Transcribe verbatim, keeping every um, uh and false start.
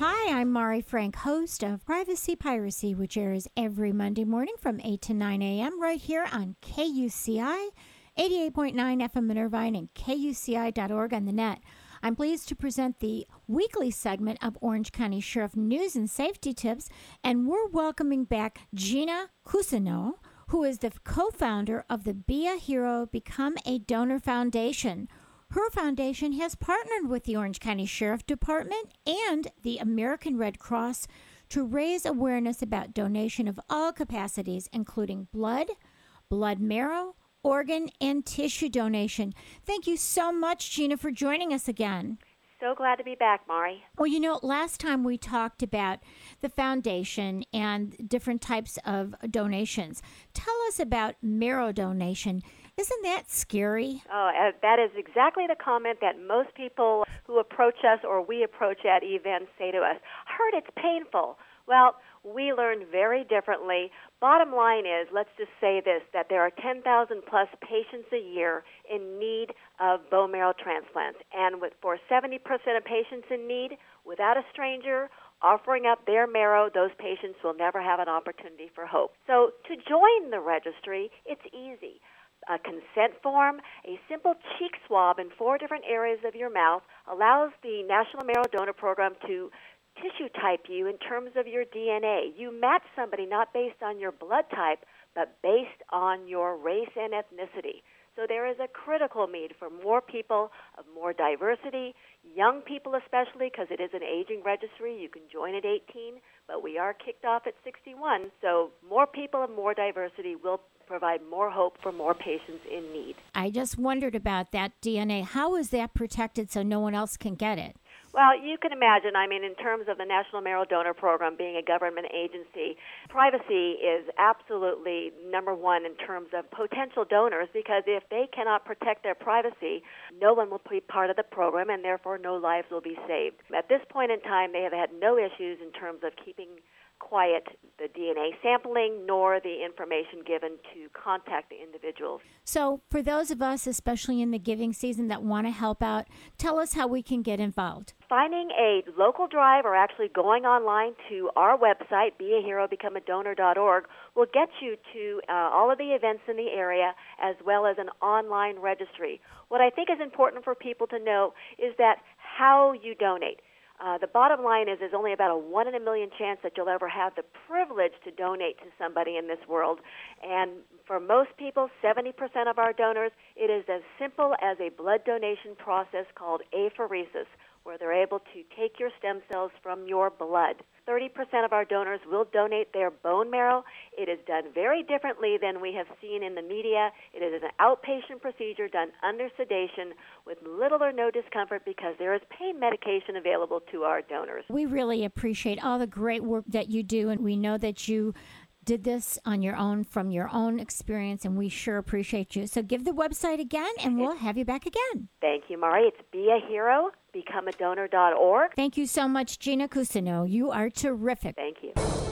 Hi, I'm Mari Frank, host of Privacy Piracy, which airs every Monday morning from eight to nine a.m. right here on K U C I, eighty-eight point nine F M in Irvine and K U C I dot org on the net. I'm pleased to present the weekly segment of Orange County Sheriff News and Safety Tips, and we're welcoming back Gina Cousineau, who is the co-founder of the Be a Hero, Become a Donor Foundation. Her foundation has partnered with the Orange County Sheriff Department and the American Red Cross to raise awareness about donation of all capacities, including blood, blood marrow, organ, and tissue donation. Thank you so much, Gina, for joining us again. So glad to be back, Mari. Well, you know, last time we talked about the foundation and different types of donations. Tell us about marrow donation. Isn't that scary? Oh, uh, that is exactly the comment that most people who approach us or we approach at events say to us. I heard it's painful. Well, we learn very differently. Bottom line is, let's just say this, that there are ten thousand plus patients a year in need of bone marrow transplants. And with, for seventy percent of patients in need, without a stranger offering up their marrow, those patients will never have an opportunity for hope. So to join the registry, it's easy. A consent form, a simple cheek swab in four different areas of your mouth allows the National Marrow Donor Program to tissue type you in terms of your D N A. You match somebody not based on your blood type, but based on your race and ethnicity. So there is a critical need for more people of more diversity, young people especially, because it is an aging registry. You can join at eighteen, but we are kicked off at sixty-one. So more people of more diversity will provide more hope for more patients in need. I just wondered about that D N A. How is that protected so no one else can get it? Well, you can imagine, I mean, in terms of the National Marrow Donor Program being a government agency, privacy is absolutely number one in terms of potential donors, because if they cannot protect their privacy, no one will be part of the program, and therefore no lives will be saved. At this point in time, they have had no issues in terms of keeping quiet the D N A sampling nor the information given to contact the individuals. So for those of us, especially in the giving season, that want to help out, tell us how we can get involved. Finding a local drive or actually going online to our website, be a hero become a donor dot org, will get you to uh, all of the events in the area as well as an online registry. What I think is important for people to know is that how you donate. Uh, the bottom line is there's only about a one in a million chance that you'll ever have the privilege to donate to somebody in this world. And for most people, seventy percent of our donors, it is as simple as a blood donation process called apheresis, where they're able to take your stem cells from your blood. thirty percent of our donors will donate their bone marrow. It is done very differently than we have seen in the media. It is an outpatient procedure done under sedation with little or no discomfort because there is pain medication available to our donors. We really appreciate all the great work that you do, and we know that you did this on your own from your own experience, and we sure appreciate you. So give the website again, and we'll have you back again. Thank you, Mari. It's Be a Hero, become a donor dot org. Thank you so much, Gina Cousineau. You are terrific. Thank you.